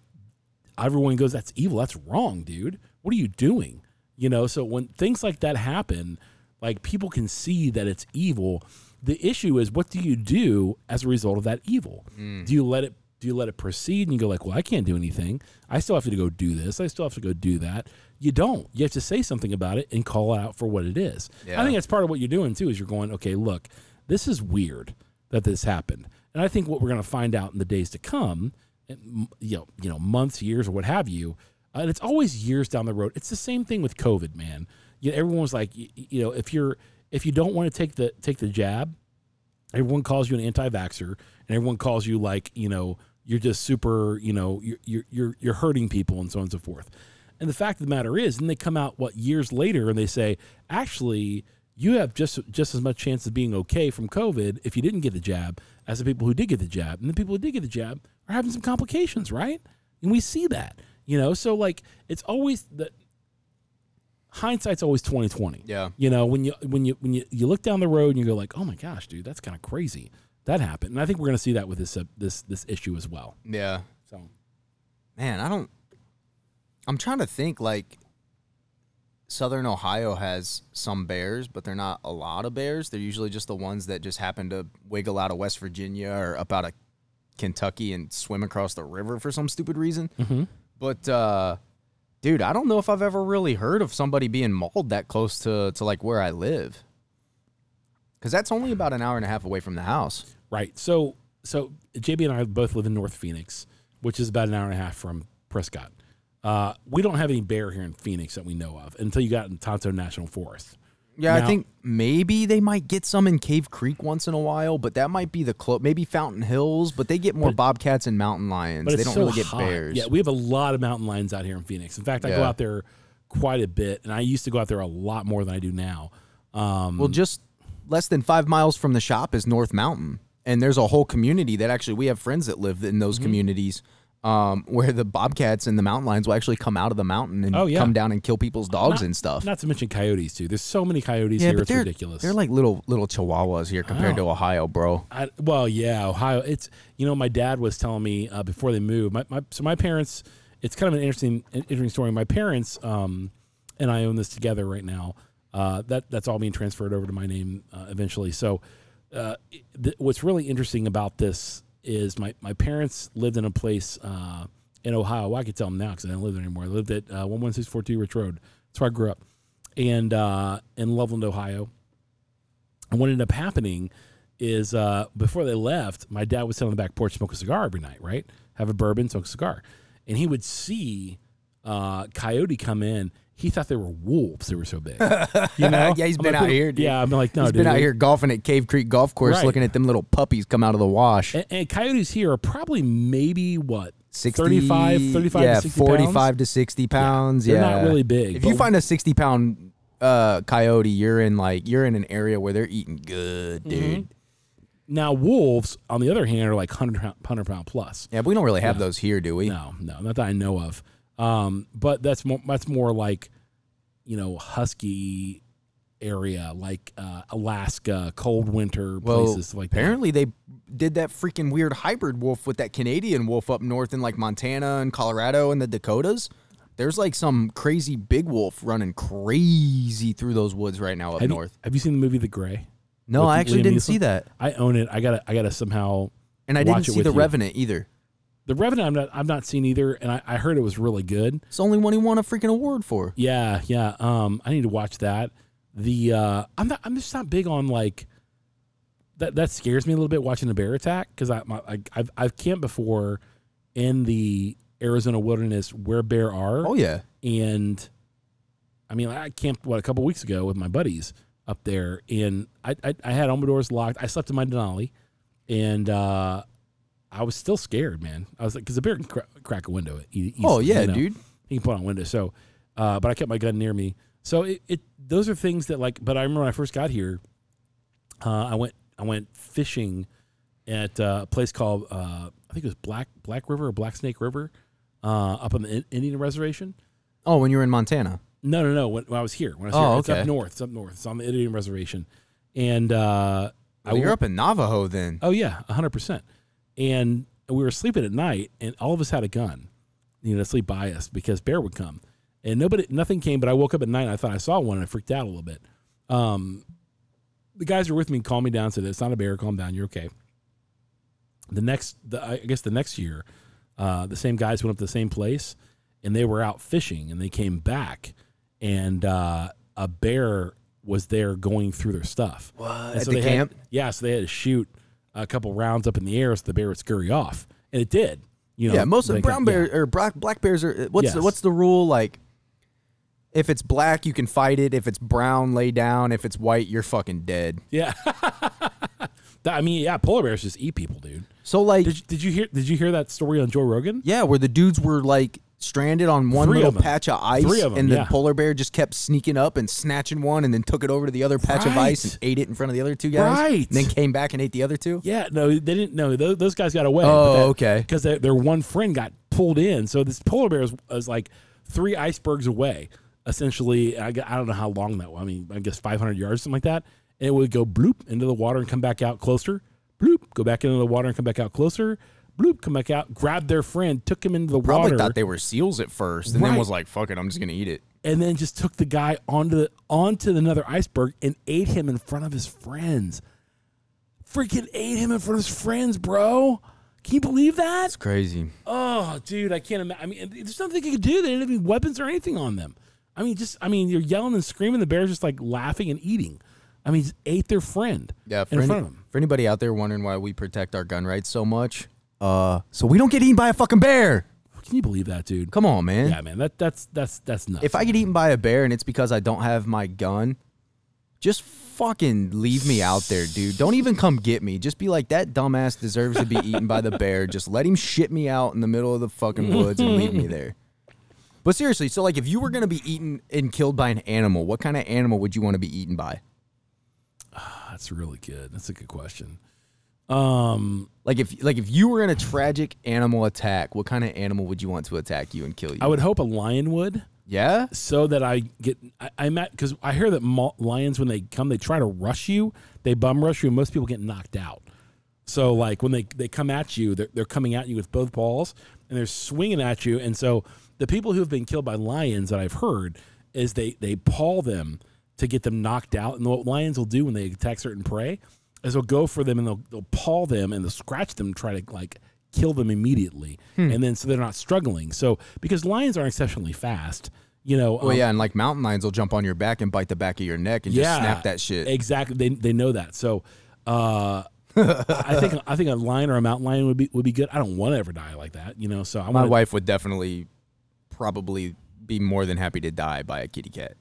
everyone goes, that's evil, that's wrong, dude. What are you doing? You know, so when things like that happen, like, people can see that it's evil. The issue is, what do you do as a result of that evil? Mm. Do you let it do you let it proceed and you go like, well, I can't do anything. I still have to go do this. I still have to go do that. You don't. You have to say something about it and call out for what it is. Yeah. I think that's part of what you're doing, too, is you're going, okay, look, this is weird that this happened. And I think what we're going to find out in the days to come, you know, you know, months, years, or what have you, uh, and it's always years down the road. It's the same thing with COVID, man. You know, everyone was like, you, you know, if you're if you don't want to take the take the jab, everyone calls you an anti-vaxxer, and everyone calls you like, you know, you're just super, you know, you're you're you're hurting people and so on and so forth. And the fact of the matter is, then they come out what years later and they say, actually, you have just just as much chance of being okay from COVID if you didn't get the jab as the people who did get the jab, and the people who did get the jab are having some complications, right? And we see that, you know, so like it's always the. Hindsight's always twenty twenty. Yeah. You know, when you when you when you, you look down the road and you go like, "Oh my gosh, dude, that's kind of crazy. That happened." And I think we're going to see that with this uh, this this issue as well. Yeah. So man, I don't I'm trying to think, like, Southern Ohio has some bears, but they're not a lot of bears. They're usually just the ones that just happen to wiggle out of West Virginia or up out of Kentucky and swim across the river for some stupid reason. Mm-hmm. But uh dude, I don't know if I've ever really heard of somebody being mauled that close to, to like, where I live. Because that's only about an hour and a half away from the house. Right. So, so J B and I both live in North Phoenix, which is about an hour and a half from Prescott. Uh, we don't have any bear here in Phoenix that we know of until you got in Tonto National Forest. Yeah, now, I think maybe they might get some in Cave Creek once in a while, but that might be the close. Maybe Fountain Hills, but they get more but, bobcats and mountain lions. But they don't so really get hot. Bears. Yeah, we have a lot of mountain lions out here in Phoenix. In fact, I yeah. go out there quite a bit, and I used to go out there a lot more than I do now. Um, well, just less than five miles from the shop is North Mountain, and there's a whole community that actually we have friends that live in those mm-hmm. communities um, where the bobcats and the mountain lions will actually come out of the mountain and oh, yeah. come down and kill people's dogs not, and stuff. Not to mention coyotes, too. There's so many coyotes yeah, here, it's they're, ridiculous. They're like little little chihuahuas here compared oh. to Ohio, bro. I, well, yeah, Ohio. It's You know, my dad was telling me uh, before they moved, my, my, so my parents, it's kind of an interesting, interesting story. My parents um, and I own this together right now. Uh, that that's all being transferred over to my name uh, eventually. So uh, th- what's really interesting about this is my, my parents lived in a place uh, in Ohio. Well, I could tell them now because I don't live there anymore. I lived at uh, one one six four two Rich Road. That's where I grew up. And uh, in Loveland, Ohio. And what ended up happening is uh, before they left, my dad would sit on the back porch, smoke a cigar every night, right? Have a bourbon, smoke a cigar. And he would see uh, coyote come in. He thought they were wolves. They were so big. You know? Yeah, he's I'm been like, out here, dude. Yeah, I'm like, no, he's dude. He's been out here golfing at Cave Creek Golf Course, right. looking at them little puppies come out of the wash. And, and coyotes here are probably maybe, what, sixty, thirty-five, thirty-five yeah, to sixty pounds? Yeah, forty-five to sixty pounds. Yeah, they're yeah. not really big. If you find a sixty-pound uh, coyote, you're in like you're in an area where they're eating good, dude. Mm-hmm. Now, wolves, on the other hand, are like one hundred pound plus. Yeah, but we don't really have no. those here, do we? No, no, not that I know of. Um, but that's more, that's more like, you know, husky area, like, uh, Alaska, cold winter places well, like apparently that. Apparently they did that freaking weird hybrid wolf with that Canadian wolf up north in like Montana and Colorado and the Dakotas. There's like some crazy big wolf running crazy through those woods right now up have north. You, have you seen the movie The Gray? No, with I actually Liam didn't Neeson? See that. I own it. I gotta, I gotta somehow And I watch didn't see The you. Revenant either. The Revenant, I'm not, I've not seen either, and I, I heard it was really good. It's the only one he won a freaking award for. Yeah, yeah. Um, I need to watch that. The uh, I'm not. I'm just not big on like that. That scares me a little bit watching a bear attack because I, I I've I've camped before in the Arizona wilderness where bear are. Oh yeah, and I mean I camped what a couple weeks ago with my buddies up there, and I I, I had all my doors locked. I slept in my Denali, and. Uh, I was still scared, man. I was like, because a bear can cra- crack a window. Easy, oh, yeah, you know? Dude. He can put on a window. So, uh, but I kept my gun near me. So it, it, those are things that like, but I remember when I first got here, uh, I went, I went fishing at a place called, uh, I think it was Black, Black River or Black Snake River, uh, up on the Indian Reservation. Oh, when you were in Montana? No, no, no. When, when I was here, when I was oh, here, okay. It's up north, it's up north. It's on the Indian Reservation. And, uh, well, I, you're up in Navajo then. Oh yeah. A hundred percent. And we were sleeping at night, and all of us had a gun, you know, to sleep by us because bear would come. And nobody, nothing came, but I woke up at night, and I thought I saw one, and I freaked out a little bit. Um, the guys who were with me calmed me down, said, it's not a bear, calm down, you're okay. The next, the, I guess the next year, uh, the same guys went up to the same place, and they were out fishing, and they came back, and uh, a bear was there going through their stuff. What, and at so the they camp? Had, yeah, so they had to shoot a couple rounds up in the air so the bear would scurry off, and it did. You know, yeah, most of the brown bears yeah. or black bears are. What's yes. the, what's the rule? Like, if it's black, you can fight it. If it's brown, lay down. If it's white, you're fucking dead. Yeah, I mean, yeah, polar bears just eat people, dude. So like, did, did you hear? Did you hear that story on Joe Rogan? Yeah, where the dudes were like stranded on one Three little of patch of ice, Three of them, and the yeah. polar bear just kept sneaking up and snatching one, and then took it over to the other patch right. of ice and ate it in front of the other two guys, right. and then came back and ate the other two. Yeah, no, they didn't. No, those, those guys got away. Oh, that, okay, because their one friend got pulled in. So this polar bear was, was like three icebergs away, essentially. I, I don't know how long that was. I mean, I guess five hundred yards, something like that. And it would go bloop into the water and come back out closer. Bloop, go back into the water and come back out closer. Bloop, come back out, grabbed their friend, took him into the Probably water. Probably thought they were seals at first, and right. then was like, fuck it, I'm just going to eat it. And then just took the guy onto, the, onto another iceberg and ate him in front of his friends. Freaking ate him in front of his friends, bro. Can you believe that? It's crazy. Oh, dude, I can't imagine. I mean, there's nothing you could do. They didn't have any weapons or anything on them. I mean, just, I mean, you're yelling and screaming. The bear's just like laughing and eating. I mean, just ate their friend yeah, in any, front of them. For anybody out there wondering why we protect our gun rights so much, Uh, so we don't get eaten by a fucking bear. Can you believe that, dude? Come on, man. Yeah, man. That that's that's that's nuts. If I get eaten by a bear and it's because I don't have my gun, just fucking leave me out there, dude. Don't even come get me. Just be like, that dumbass deserves to be eaten by the bear. Just let him shit me out in the middle of the fucking woods and leave me there. But seriously, so like, if you were gonna be eaten and killed by an animal, what kind of animal would you want to be eaten by? Uh, that's really good. That's a good question. Um, like if like if you were in a tragic animal attack, what kind of animal would you want to attack you and kill you? I would hope a lion would. Yeah, so that I get I, I'm at because I hear that ma- lions when they come they try to rush you, they bum rush you, and most people get knocked out. So like when they, they come at you, they're they're coming at you with both paws and they're swinging at you. And so the people who have been killed by lions that I've heard is they they paw them to get them knocked out. And what lions will do when they attack certain prey is they'll go for them and they'll they'll paw them and they'll scratch them, try to like kill them immediately. Hmm. And then so they're not struggling. So because lions are exceptionally fast, you know. Well, um, yeah, and like mountain lions will jump on your back and bite the back of your neck and yeah, just snap that shit. Exactly. They they know that. So uh, I think I think a lion or a mountain lion would be would be good. I don't want to ever die like that, you know. So I my wanna, wife would definitely probably be more than happy to die by a kitty cat.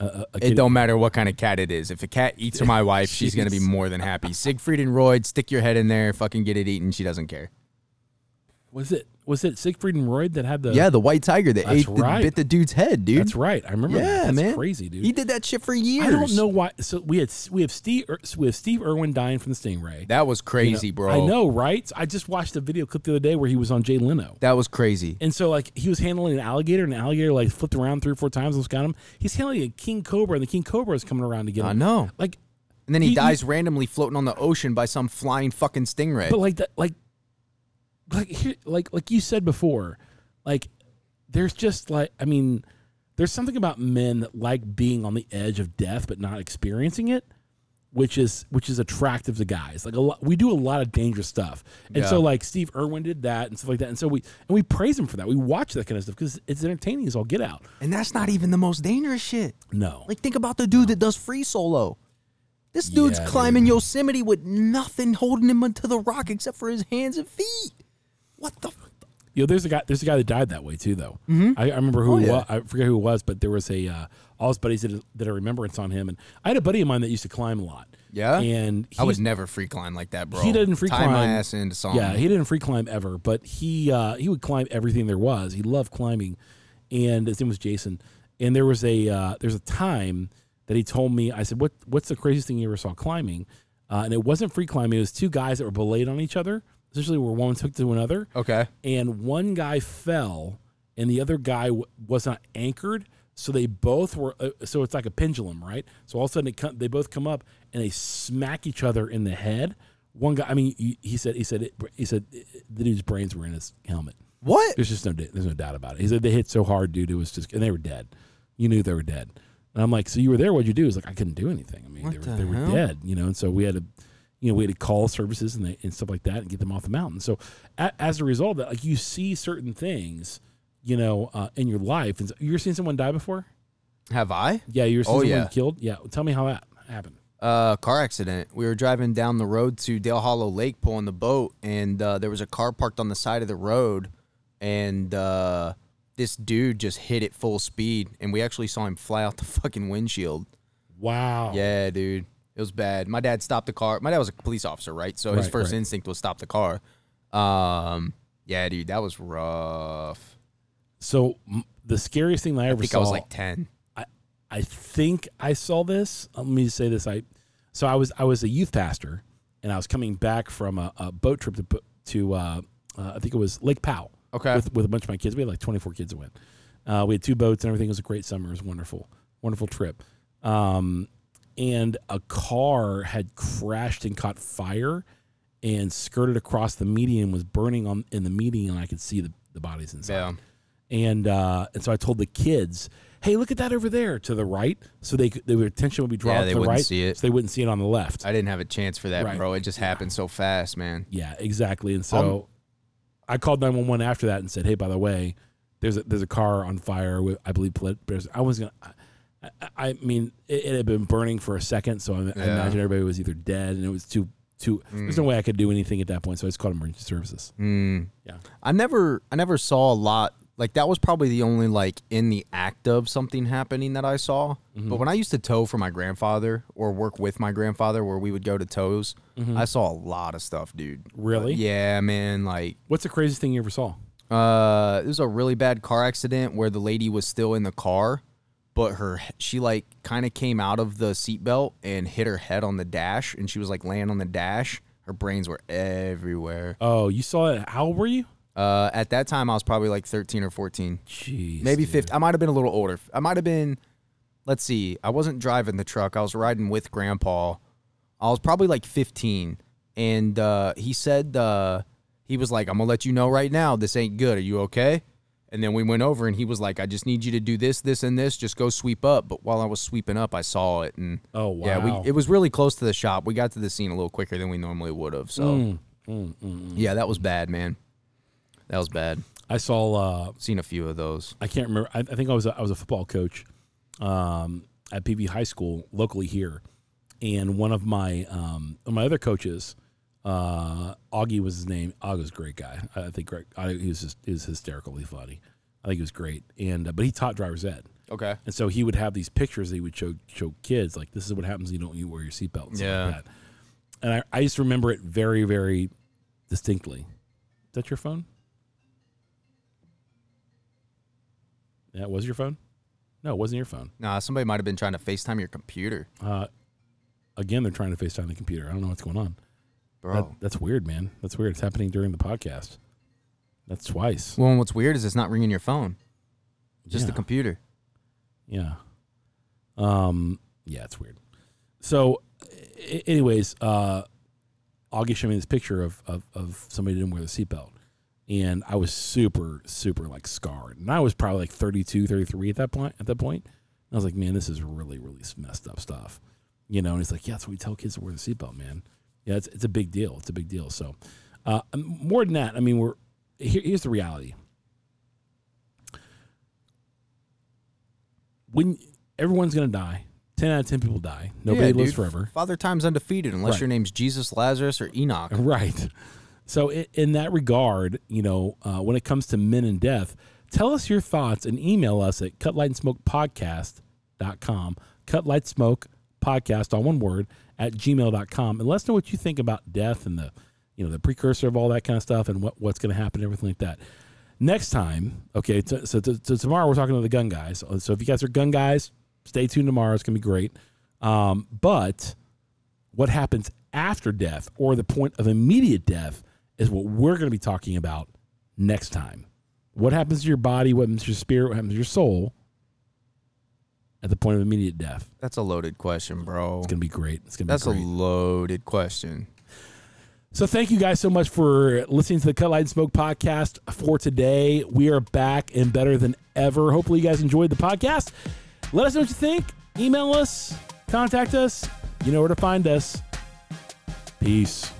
Uh, a, a it don't matter what kind of cat it is. If a cat eats my wife, she's going to be more than happy. Siegfried and Roy, stick your head in there, fucking get it eaten. She doesn't care. Was it was it Siegfried and Roy that had the... Yeah, the white tiger that ate right. the, bit the dude's head, dude. That's right. I remember yeah, that. That's man. crazy, dude. He did that shit for years. I don't know why. So we had we have Steve we have Steve Irwin dying from the stingray. That was crazy, you know, bro. I know, right? I just watched a video clip the other day where he was on Jay Leno. That was crazy. And so, like, he was handling an alligator, and an alligator, like, flipped around three or four times and got him. He's handling a king cobra, and the king cobra is coming around to get him. I know. Like, and then he, he dies he, randomly floating on the ocean by some flying fucking stingray. But, like, that, like... Like, like, like you said before, like, there's just like, I mean, there's something about men that like being on the edge of death, but not experiencing it, which is, which is attractive to guys. Like a lot, we do a lot of dangerous stuff. And yeah. so like Steve Irwin did that and stuff like that. And so we, and we praise him for that. We watch that kind of stuff because it's entertaining as all get out. And that's not even the most dangerous shit. No. Like think about the dude no. that does free solo. This dude's yeah, climbing dude. Yosemite with nothing holding him to the rock except for his hands and feet. What the? You know, there's a guy. There's a guy that died that way too, though. Mm-hmm. I, I remember who. Oh, yeah. was, I forget who it was, but there was a uh, all his buddies did a, did a remembrance on him, and I had a buddy of mine that used to climb a lot. Yeah, and he, I was never free climb like that, bro. He didn't free climb. Tie my ass into something. Yeah, he didn't free climb ever, but he uh, he would climb everything there was. He loved climbing, and his name was Jason. And there was a uh, there's a time that he told me. I said, "What what's the craziest thing you ever saw climbing?" Uh, and it wasn't free climbing. It was two guys that were belayed on each other. Essentially where one was hooked to another. Okay. And one guy fell, and the other guy w- was not anchored, so they both were, uh, so it's like a pendulum, right? So all of a sudden, it com- they both come up, and they smack each other in the head. One guy, I mean, he, he said, he said, it, he said, it, the dude's brains were in his helmet. What? There's just no, there's no doubt about it. He said they hit so hard, dude, it was just, and they were dead. You knew they were dead. And I'm like, so you were there, what'd you do? He's like, I couldn't do anything. I mean, what they were, the they were dead, you know, and so we had to, You know, we had to call services and, they, and stuff like that and get them off the mountain. So a, as a result of that, like you see certain things, you know, uh, in your life. And so, you ever seen someone die before? Have I? Yeah, you ever seen oh, someone yeah. killed? Yeah. Tell me how that happened. Uh, car accident. We were driving down the road to Dale Hollow Lake pulling the boat, and uh, there was a car parked on the side of the road, and uh, this dude just hit it full speed, and we actually saw him fly out the fucking windshield. Wow. Yeah, dude. It was bad. My dad stopped the car. My dad was a police officer, right? So his right, first right. instinct was stop the car. Um, yeah, dude, that was rough. So the scariest thing that I, I ever think saw. I think I was like ten. I, I think I saw this. Let me just say this. I so I was I was a youth pastor, and I was coming back from a, a boat trip to to uh, uh, I think it was Lake Powell. Okay. With, with a bunch of my kids, we had like twenty-four kids that went. Uh, we had two boats and everything. It was a great summer. It was wonderful, wonderful trip. Um. And a car had crashed and caught fire and skirted across the median, was burning on in the median, and I could see the, the bodies inside. Yeah. And uh, and so I told the kids, hey, look at that over there to the right. So they, they their attention would be drawn yeah, to the right. They wouldn't see it. So they wouldn't see it on the left. I didn't have a chance for that, right. bro. It just yeah. happened so fast, man. Yeah, exactly. And so I'm, I called nine one one after that and said, hey, by the way, there's a, there's a car on fire. With, I believe I was going to... I mean, it, it had been burning for a second, so I, yeah. I imagine everybody was either dead, and it was too, too. Mm. There's no way I could do anything at that point, so I just called emergency services. Mm. Yeah, I never, I never saw a lot. Like that was probably the only like in the act of something happening that I saw. Mm-hmm. But when I used to tow for my grandfather or work with my grandfather, where we would go to tows, mm-hmm. I saw a lot of stuff, dude. Really? Uh, yeah, man. Like, what's the craziest thing you ever saw? Uh, there was a really bad car accident where the lady was still in the car. But her, she like kind of came out of the seatbelt and hit her head on the dash, and she was like laying on the dash. Her brains were everywhere. Oh, you saw it. How old were you? Uh, at that time, I was probably like thirteen or fourteen. Jeez. Maybe fifteen. I might have been a little older. I might have been, let's see, I wasn't driving the truck. I was riding with Grandpa. I was probably like fifteen. And uh, he said, uh, he was like, I'm going to let you know right now, this ain't good. Are you okay? And then we went over and he was like, I just need you to do this, this, and this. Just go sweep up. But while I was sweeping up, I saw it. And oh, wow. Yeah, we, it was really close to the shop. We got to the scene a little quicker than we normally would have. So, mm, mm, mm, yeah, that was bad, man. That was bad. I saw... Uh, seen a few of those. I can't remember. I, I think I was a, I was a football coach um, at P B High School, locally here. And one of my um, my other coaches, uh, Augie was his name. Augie was a great guy. I think Greg, I, he, was just, he was hysterically funny. I think he was great. And uh, but he taught driver's ed. Okay. And so he would have these pictures that he would show, show kids, like, this is what happens when you don't you wear your seatbelt and stuff yeah. like that. And I, I just remember it very, very distinctly. Is that your phone? That was your phone? No, it wasn't your phone. Nah, somebody might have been trying to FaceTime your computer. Uh, again, they're trying to FaceTime the computer. I don't know what's going on. Bro. That, that's weird, man. That's weird. It's happening during the podcast. That's twice. Well, and what's weird is it's not ringing your phone. Just yeah. the computer. Yeah. Um. Yeah, it's weird. So, I- anyways, uh, Augie showed me this picture of, of, of somebody who didn't wear the seatbelt. And I was super, super, like, scarred. And I was probably, like, thirty-two, thirty-three at that point. At that point. I was like, man, this is really, really messed up stuff. You know, and he's like, yeah, that's what we tell kids to wear the seatbelt, man. Yeah, it's it's a big deal. It's a big deal. So uh, more than that, I mean, we're here, here's the reality. When everyone's going to die, ten out of ten people die. Nobody yeah, lives dude. forever. Father Time's undefeated unless right. your name's Jesus, Lazarus, or Enoch. Right. So in that regard, you know, uh, when it comes to men and death, tell us your thoughts and email us at cut light and smoke podcast dot com, cutlightsmokepodcast, all one word, at gmail dot com. And let us know what you think about death and the, you know, the precursor of all that kind of stuff and what, what's going to happen and everything like that. Next time, okay, so, so, so tomorrow we're talking to the gun guys. So if you guys are gun guys, stay tuned tomorrow. It's going to be great. Um, but what happens after death or the point of immediate death is what we're going to be talking about next time. What happens to your body? What happens to your spirit? What happens to your soul at the point of immediate death? That's a loaded question, bro. It's going to be great. It's going to be That's great. That's a loaded question. So thank you guys so much for listening to the Cut, Light, and Smoke podcast for today. We are back and better than ever. Hopefully you guys enjoyed the podcast. Let us know what you think. Email us. Contact us. You know where to find us. Peace.